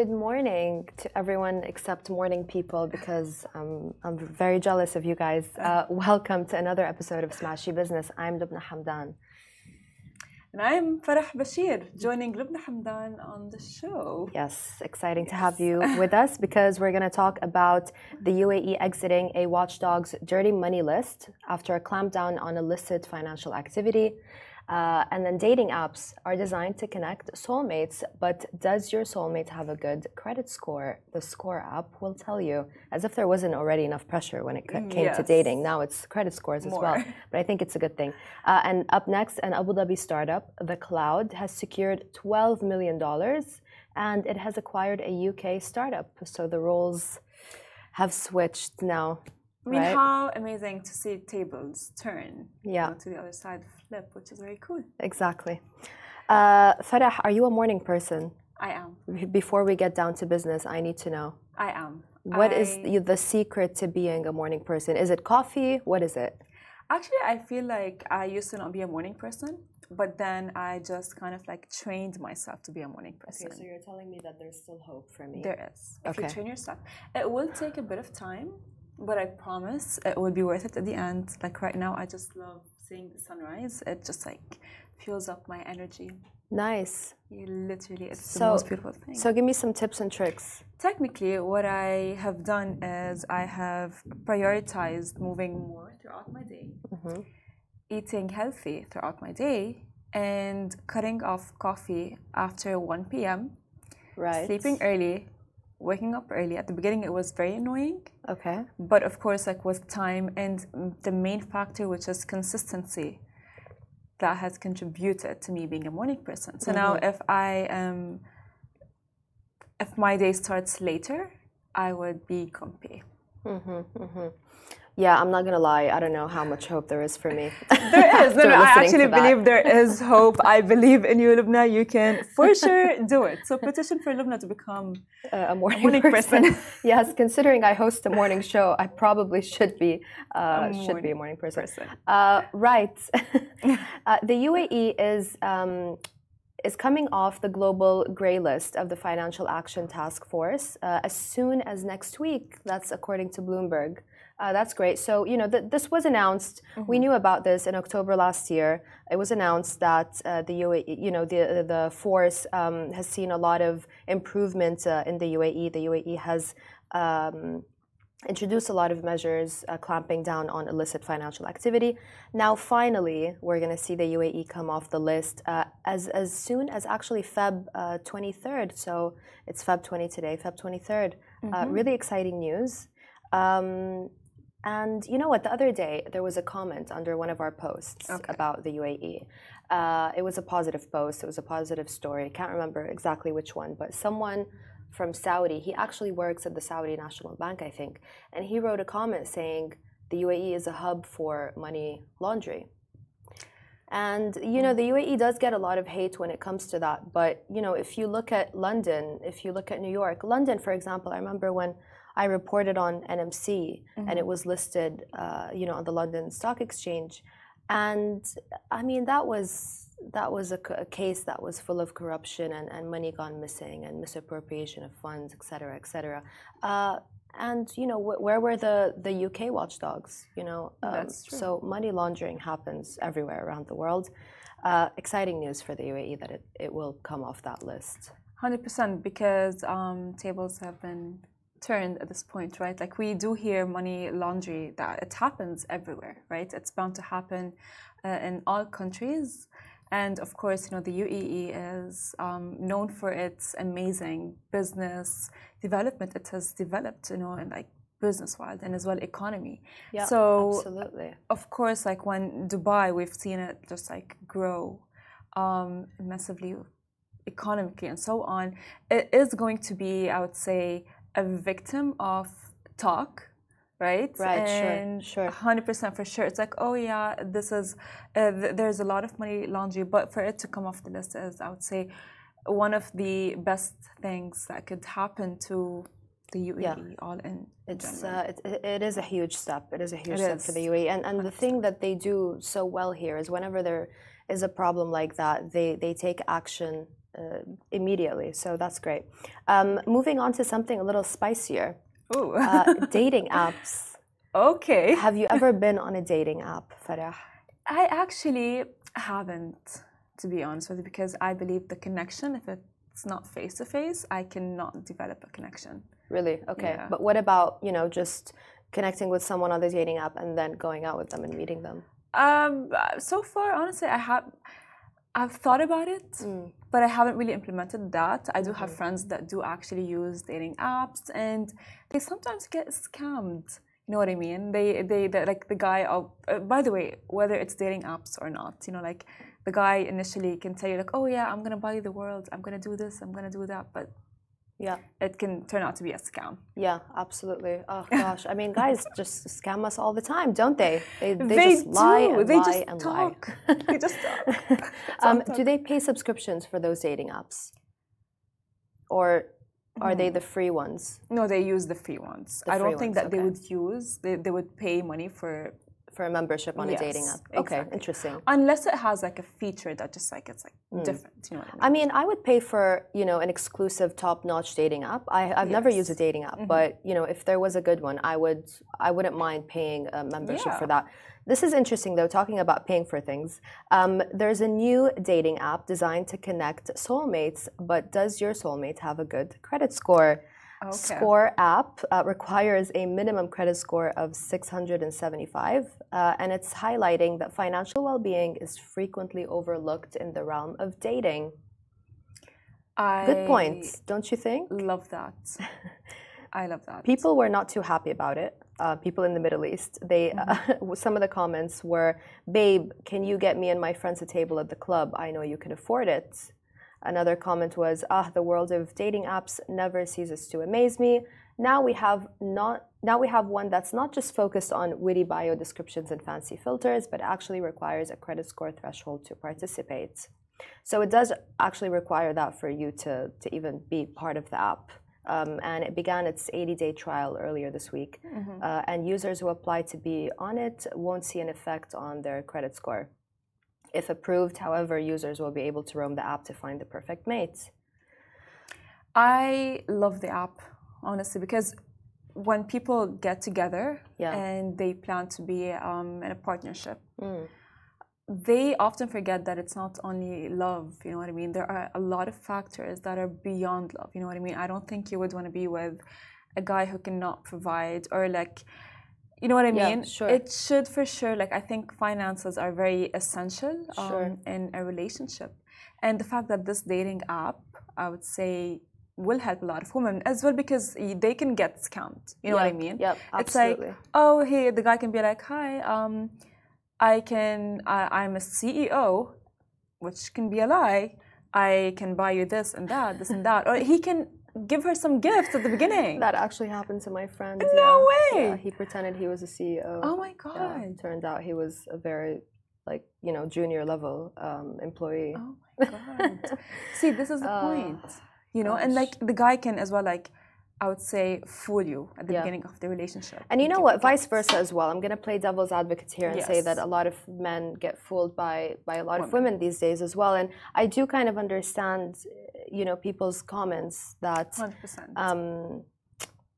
Good morning to everyone except morning people, because I'm very jealous of you guys. Welcome to another episode of Smashy Business. I'm Lubna Hamdan. And I'm Farah Bashir, joining Lubna Hamdan on the show. Yes, exciting to have you with us, because we're going to talk about the UAE exiting a watchdog's dirty money list after a clampdown on illicit financial activity. And then dating apps are designed to connect soulmates, but does your soulmate have a good credit score? The SCORE app will tell you, as if there wasn't already enough pressure when it came to dating. Now it's credit scores as well, but I think it's a good thing. And up next, an Abu Dhabi startup, The Cloud, has secured $12 million, and it has acquired a UK startup. So the roles have switched now. I mean, how amazing to see tables turn to the other side, flip, which is very cool. Exactly. Farah, are you a morning person? I am. Before we get down to business, I need to know. I am. What is the secret to being a morning person? Is it coffee? What is it? Actually, I feel like I used to not be a morning person, but then I just kind of like trained myself to be a morning person. Okay, so you're telling me that there's still hope for me. There is. If you train yourself. It will take a bit of time. But I promise it will be worth it at the end. Like right now, I just love seeing the sunrise. It just like fuels up my energy. Nice. Literally, it's the most beautiful thing. So give me some tips and tricks. Technically, what I have done is I have prioritized moving more throughout my day, eating healthy throughout my day, and cutting off coffee after 1 p.m., sleeping early. Waking up early. At the beginning, it was very annoying. Okay. But of course, like with time and the main factor, which is consistency, that has contributed to me being a morning person. So now, if my day starts later, I would be grumpy. Yeah, I'm not going to lie. I don't know how much hope there is for me. There is. No, I actually believe there is hope. I believe in you, Lubna. You can for sure do it. So petition for Lubna to become a morning person. Yes, considering I host a morning show, I probably should be a morning person. Right. The UAE is coming off the global grey list of the Financial Action Task Force as soon as next week. That's according to Bloomberg. That's great. So, this was announced. We knew about this in October last year. It was announced that the UAE, the force has seen a lot of improvement in the UAE. The UAE has introduced a lot of measures clamping down on illicit financial activity. Now, finally, we're going to see the UAE come off the list as soon as actually Feb 23rd. So it's Feb 20 today, Feb 23rd. Really exciting news. And you know what? The other day, there was a comment under one of our posts about the UAE. It was a positive post. It was a positive story. I can't remember exactly which one, but someone from Saudi, he actually works at the Saudi National Bank, I think, and he wrote a comment saying the UAE is a hub for money laundering. And, the UAE does get a lot of hate when it comes to that. But, if you look at London, if you look at New York, London, for example, I remember when I reported on NMC, and it was listed, on the London Stock Exchange, and I mean that was a case that was full of corruption and money gone missing and misappropriation of funds, et cetera, et cetera. And where were the UK watchdogs? That's true. So money laundering happens everywhere around the world. Exciting news for the UAE that it will come off that list. 100%, because tables have been turned at this point, right? Like we do hear money laundry, that it happens everywhere, right? It's bound to happen in all countries. And of course, the UAE is known for its amazing business development. It has developed, in like business world and as well economy. Yeah, so absolutely. Of course, like when Dubai, we've seen it just like grow massively economically and so on. It is going to be, I would say, a victim of talk, right? Right, and sure. 100% for sure. It's like, oh yeah, this is, there's a lot of money laundry, but for it to come off the list is, I would say, one of the best things that could happen to the UAE all in general. It is a huge step. It is a huge step for the UAE. And the thing that they do so well here is whenever there is a problem like that, they take action immediately. So that's great. Moving on to something a little spicier. Ooh. Dating apps. Okay. Have you ever been on a dating app, Farah? I actually haven't, to be honest with you, because I believe the connection, if it's not face-to-face, I cannot develop a connection. Really? Okay. Yeah. But what about, you know, just connecting with someone on the dating app and then going out with them and meeting them? So far, honestly, I've thought about it, but I haven't really implemented that. I do have friends that do actually use dating apps, and they sometimes get scammed. You know what I mean? They like the guy. By the way, whether it's dating apps or not, you know, like the guy initially can tell you like, oh yeah, I'm gonna buy you the world, I'm gonna do this, I'm gonna do that, but yeah, it can turn out to be a scam. Yeah, absolutely. Oh gosh, I mean, guys just scam us all the time, don't they? They just lie and lie and lie. They just talk. Do they pay subscriptions for those dating apps? Or are they the free ones? No, they use the free ones. I don't think that they would use. They would pay money for a membership on a dating app. Okay, exactly. Interesting. Unless it has like a feature that just like it's like different. You know what I mean? I mean, I would pay for, you know, an exclusive top-notch dating app. I've never used a dating app, but you know, if there was a good one, I wouldn't mind paying a membership for that. This is interesting, though, talking about paying for things. There's a new dating app designed to connect soulmates, but does your soulmate have a good credit score? Okay. SCORE app requires a minimum credit score of 675, and it's highlighting that financial well-being is frequently overlooked in the realm of dating. Good point, don't you think? Love that. I love that. People were not too happy about it. People in the Middle East, some of the comments were, babe, can you get me and my friends a table at the club? I know you can afford it. Another comment was, the world of dating apps never ceases to amaze me. Now we have one that's not just focused on witty bio descriptions and fancy filters, but actually requires a credit score threshold to participate. So it does actually require that for you to even be part of the app. And it began its 80-day trial earlier this week. And users who apply to be on it won't see an effect on their credit score. If approved, however, users will be able to roam the app to find the perfect mate. I love the app, honestly, because when people get together and they plan to be in a partnership, they often forget that it's not only love, you know what I mean? There are a lot of factors that are beyond love, you know what I mean? I don't think you would want to be with a guy who cannot provide or like, you know what I mean? Yeah, sure. It should for sure, like I think finances are very essential in a relationship. And the fact that this dating app, I would say, will help a lot of women as well because they can get scammed, you know what I mean? Yep, absolutely. It's like, oh, hey, the guy can be like, hi, I'm a CEO, which can be a lie. I can buy you this and that, this and that. Or he can give her some gifts at the beginning. That actually happened to my friend. No way! Yeah, he pretended he was a CEO. Oh my God. Yeah, turns out he was a very, like, you know, junior level employee. Oh my God. See, this is the point, you know, gosh. And like the guy can as well, like, I would say, fool you at the beginning of the relationship. And you know what, vice versa as well. I'm going to play devil's advocate here and say that a lot of men get fooled by a lot of women these days as well. And I do kind of understand, you know, people's comments that, 100%.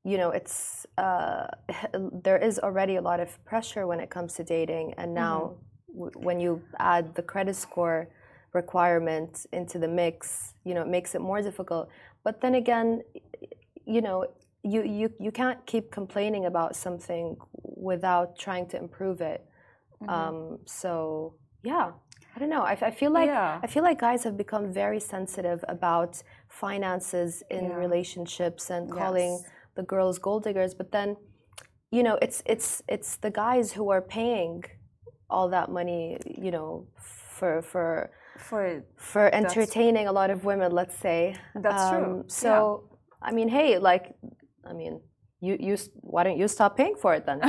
You know, it's there is already a lot of pressure when it comes to dating. And now when you add the credit score requirement into the mix, you know, it makes it more difficult. But then again, you know, you can't keep complaining about something without trying to improve it. So yeah, I don't know. I feel like guys have become very sensitive about finances in relationships and calling the girls gold diggers. But then, you know, it's the guys who are paying all that money, you know, for entertaining a lot of women. Let's say that's true. So. Yeah. I mean, hey, like, I mean, you why don't you stop paying for it then?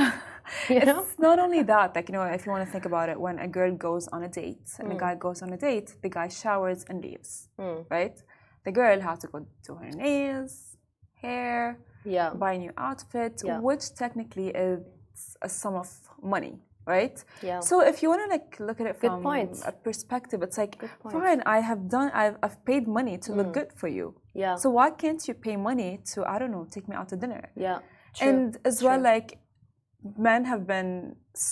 You know? It's not only that, like, you know, if you want to think about it, when a girl goes on a date and a guy goes on a date, the guy showers and leaves, right? The girl has to go do her nails, hair, buy a new outfit, which technically is a sum of money. right? Yeah. So if you want to like look at it from a perspective, it's like, fine, I've paid money to look good for you. Yeah. So why can't you pay money to, I don't know, take me out to dinner? Yeah. True. And as well, like, men have been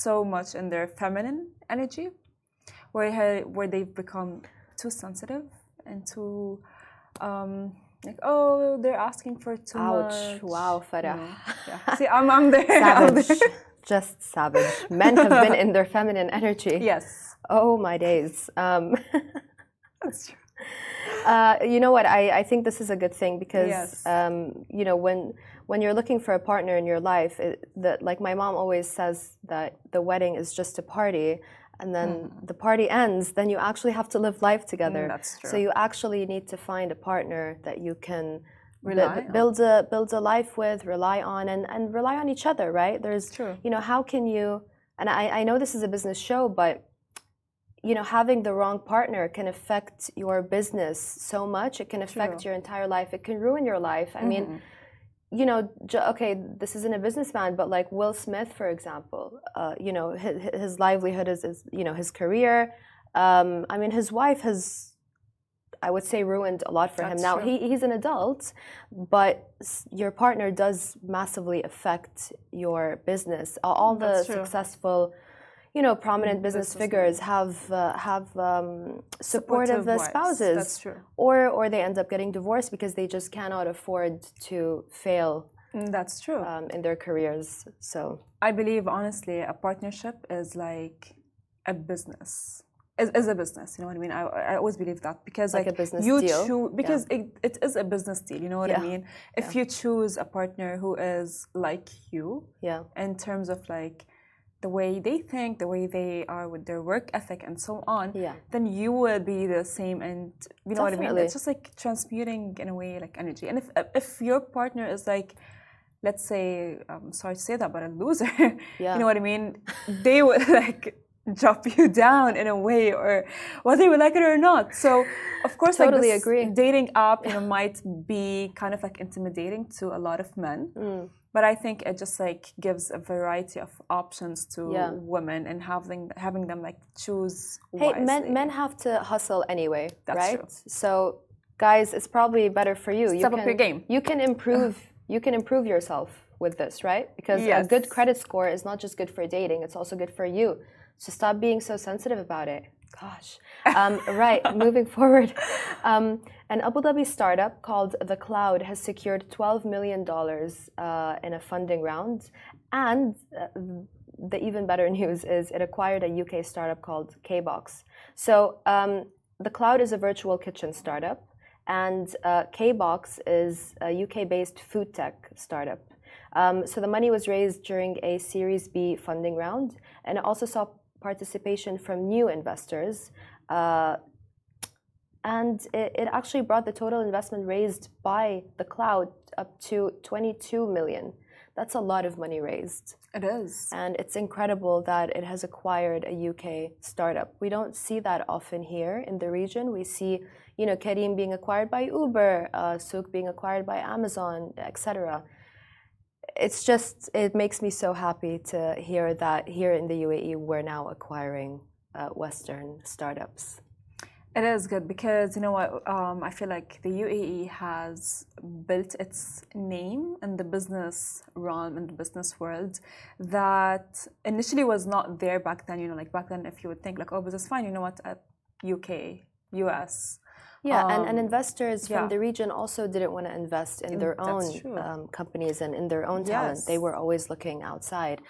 so much in their feminine energy, where they've become too sensitive and too, like, oh, they're asking for too much. Wow, Farah. Yeah. See, I'm there. Savage. I'm there. Just savage. Men have been in their feminine energy. Yes. Oh, my days. That's true. You know what? I think this is a good thing because, you know, when you're looking for a partner in your life, like my mom always says that the wedding is just a party. And then the party ends, then you actually have to live life together. That's true. So you actually need to find a partner that you can build a life with, rely on, and rely on each other, right? There's, you know, how can you, and I know this is a business show, but, you know, having the wrong partner can affect your business so much. It can affect your entire life. It can ruin your life. I mean, you know, okay, this isn't a businessman, but like Will Smith, for example, you know, his livelihood is, you know, his career. I mean, his wife has, I would say, ruined a lot for him. Now, he's an adult, but your partner does massively affect your business. All the successful, you know, prominent business figures have supportive spouses. That's true. Or they end up getting divorced because they just cannot afford to fail. That's true. In their careers. So I believe, honestly, a partnership is like a business. Is a business, you know what I mean? I always believe that because like a business deal. Because it is a business deal, you know what I mean? If you choose a partner who is like you, in terms of like the way they think, the way they are with their work ethic and so on, then you will be the same, and you know what I mean? It's just like transmuting in a way like energy. And if your partner is like, let's say, I'm sorry to say that, but a loser, you know what I mean? They will like drop you down in a way, or whether you like it or not. So of course, totally like agree. Dating app, you know, might be kind of like intimidating to a lot of men. Mm. But I think it just like gives a variety of options to women, and having them like choose wisely. Hey, men have to hustle anyway, right? True. So guys, it's probably better for you. Step up your game. You can improve yourself with this, right? Because a good credit score is not just good for dating; it's also good for you. So stop being so sensitive about it. Gosh. Right, moving forward. An Abu Dhabi startup called The Cloud has secured $12 million in a funding round. And the even better news is it acquired a UK startup called Kbox. So The Cloud is a virtual kitchen startup. And Kbox is a UK-based food tech startup. So the money was raised during a Series B funding round. And it also saw participation from new investors, and it actually brought the total investment raised by The Cloud up to 22 million. That's a lot of money raised. It is. And it's incredible that it has acquired a UK startup. We don't see that often here in the region. We see, you know, Careem being acquired by Uber, Souq being acquired by Amazon, etc. It's just, it makes me so happy to hear that here in the UAE, we're now acquiring Western startups. It is good because, you know what, I feel like the UAE has built its name in the business realm, in the business world, that initially was not there back then. You know, like back then, if you would think like, oh, but it's fine, you know what, UK, US. Yeah, and investors from the region also didn't want to invest in their own companies and in their own talent. They were always looking outside.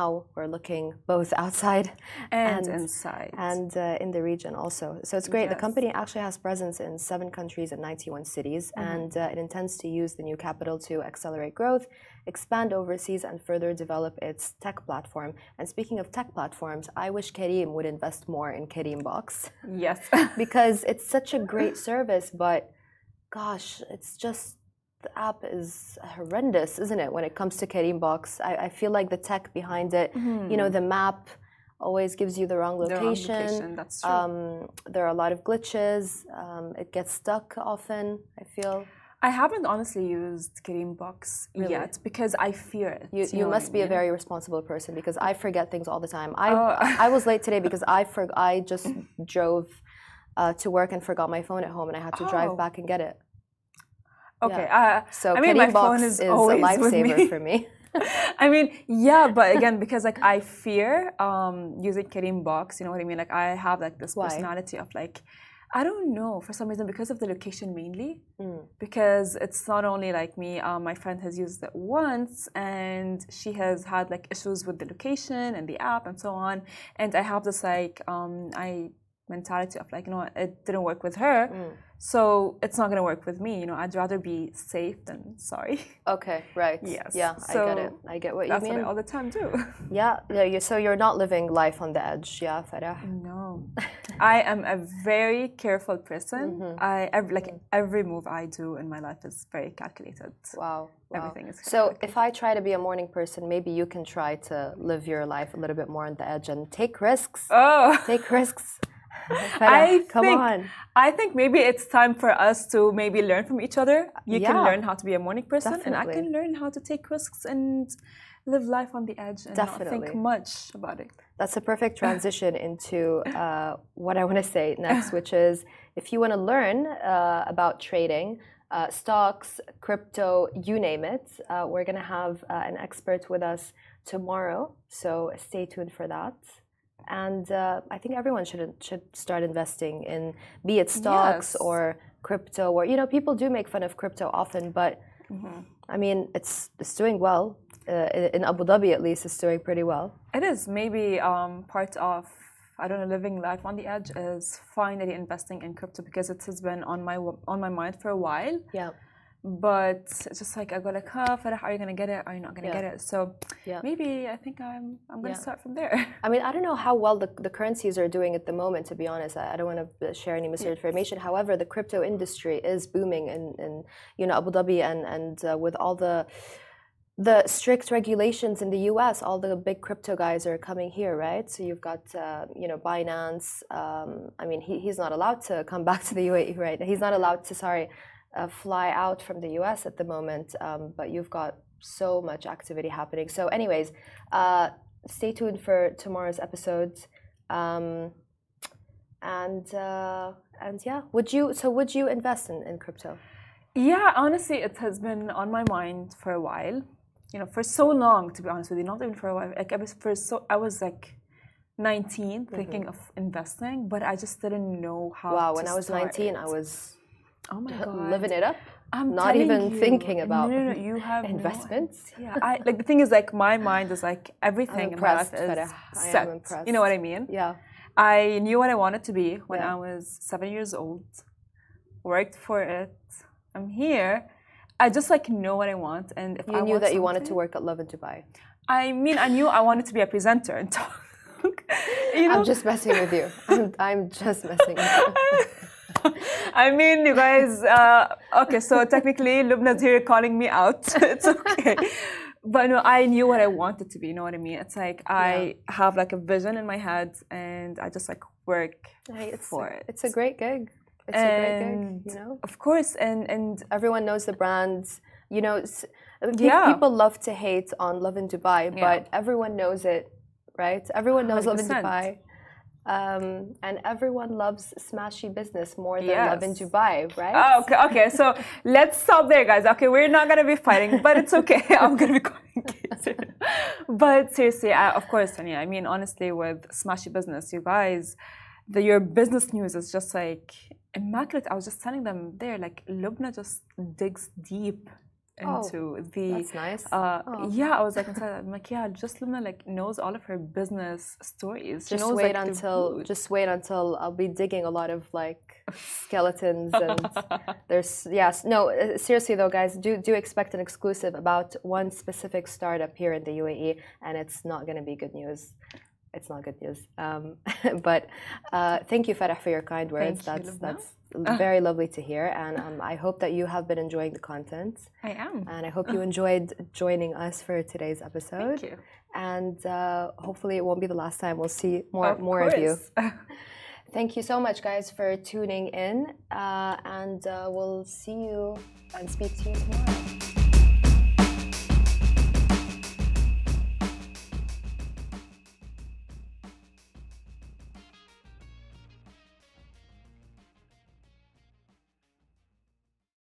Now we're looking both outside and inside. And in the region also. So it's great. Yes. The company actually has presence in 7 countries and 91 cities. Mm-hmm. And it intends to use the new capital to accelerate growth, expand overseas, and further develop its tech platform. And speaking of tech platforms, I wish Careem would invest more in Careem Box. Yes. Because it's such a great service, but gosh, it's just, the app is horrendous, isn't it, when it comes to Careem Box? I feel like the tech behind it, you know, the map always gives you the wrong location. That's true. There are a lot of glitches. It gets stuck often, I feel. I haven't honestly used Kbox yet because I fear it. You must be a very responsible person because I forget things all the time. I was late today because I just drove to work and forgot my phone at home and I had to drive back and get it. Okay. Yeah. So I mean, my phone is always a lifesaver for me. I mean, yeah, but again, because like I fear using Kbox, you know what I mean? Like I have like this personality of like, I don't know, for some reason, because of the location mainly, because it's not only like me, my friend has used it once and she has had like issues with the location and the app and so on. And I have this like, mentality of like, you know, it didn't work with her. So it's not going to work with me, you know. I'd rather be safe than sorry. Okay, right. Yes. Yeah, so I get it. I get what you mean. That's what I all the time do. Yeah. So you're not living life on the edge, yeah, Farah? No. I am a very careful person. Every move I do in my life is very calculated. Wow. Everything is calculated. So if I try to be a morning person, maybe you can try to live your life a little bit more on the edge and take risks. Oh. Take risks. I think maybe it's time for us to maybe learn from each other. You can learn how to be a morning person, and I can learn how to take risks and live life on the edge and not think much about it. That's a perfect transition into what I want to say next, which is if you want to learn about trading, stocks, crypto, you name it, we're going to have an expert with us tomorrow. So stay tuned for that. And I think everyone should start investing in, be it stocks or crypto, or, you know, people do make fun of crypto often, but I mean, it's doing well. In Abu Dhabi, at least, it's doing pretty well. It is. Maybe part of, I don't know, living life on the edge is finally investing in crypto because it has been on my mind for a while. Yeah. But it's just like I go like, Farah, are you gonna get it? Are you not gonna get it? So maybe I think I'm gonna start from there. I mean, I don't know how well the currencies are doing at the moment. To be honest, I don't want to share any misinformation. However, the crypto industry is booming in you know, Abu Dhabi and with all the strict regulations in the US, all the big crypto guys are coming here, right? So you've got, you know, Binance. I mean, he's not allowed to come back to the UAE, right? He's not allowed to. Sorry. Fly out from the US at the moment, but you've got so much activity happening. So anyways, stay tuned for tomorrow's episode. And yeah, would you invest in crypto? Yeah, honestly, it has been on my mind for a while, you know, for so long, to be honest with you, not even for a while. Like I was like 19 thinking of investing, but I just didn't know how. Wow, when I was 19, I was oh my God, living it up. I'm not even thinking about you have investments. No, yeah, I like the thing is like my mind is like everything in my life is set. You know what I mean? Yeah. I knew what I wanted to be when I was 7 years old. Worked for it. I'm here. I just like know what I want, and if you knew that you wanted to work at Love in Dubai. I mean, I knew I wanted to be a presenter and talk. You know? I'm just messing with you. I'm just messing with you. I mean, you guys, okay, so technically Lubna's here calling me out. It's okay. But no, I knew what I wanted to be, you know what I mean? It's like I have like a vision in my head and I just like work for it. It's a great gig. It's a great gig, you know? Of course, and everyone knows the brands. You know, people love to hate on Love in Dubai, but everyone knows it, right? Everyone knows 100%. Love in Dubai. And everyone loves Smashy Business more than Love in Dubai, right? Oh, okay. So let's stop there, guys. Okay, we're not going to be fighting, but it's okay. I'm going to be calling Kate. But seriously, of course, Tanya, I mean, honestly, with Smashy Business, you guys, your business news is just like immaculate. I was just telling them there, like, Lubna just digs deep into the that's nice. I was like, just Lubna like knows all of her business stories. She knows, wait like, until I'll be digging a lot of like skeletons and there's seriously though, guys, do expect an exclusive about one specific startup here in the UAE, and it's not going to be good news. It's not good news. But thank you, Farah, for your kind words. That's very lovely to hear. And I hope that you have been enjoying the content. I am. And I hope you enjoyed joining us for today's episode. Thank you. And hopefully it won't be the last time. We'll see more of you. Thank you so much, guys, for tuning in. And we'll see you and speak to you tomorrow.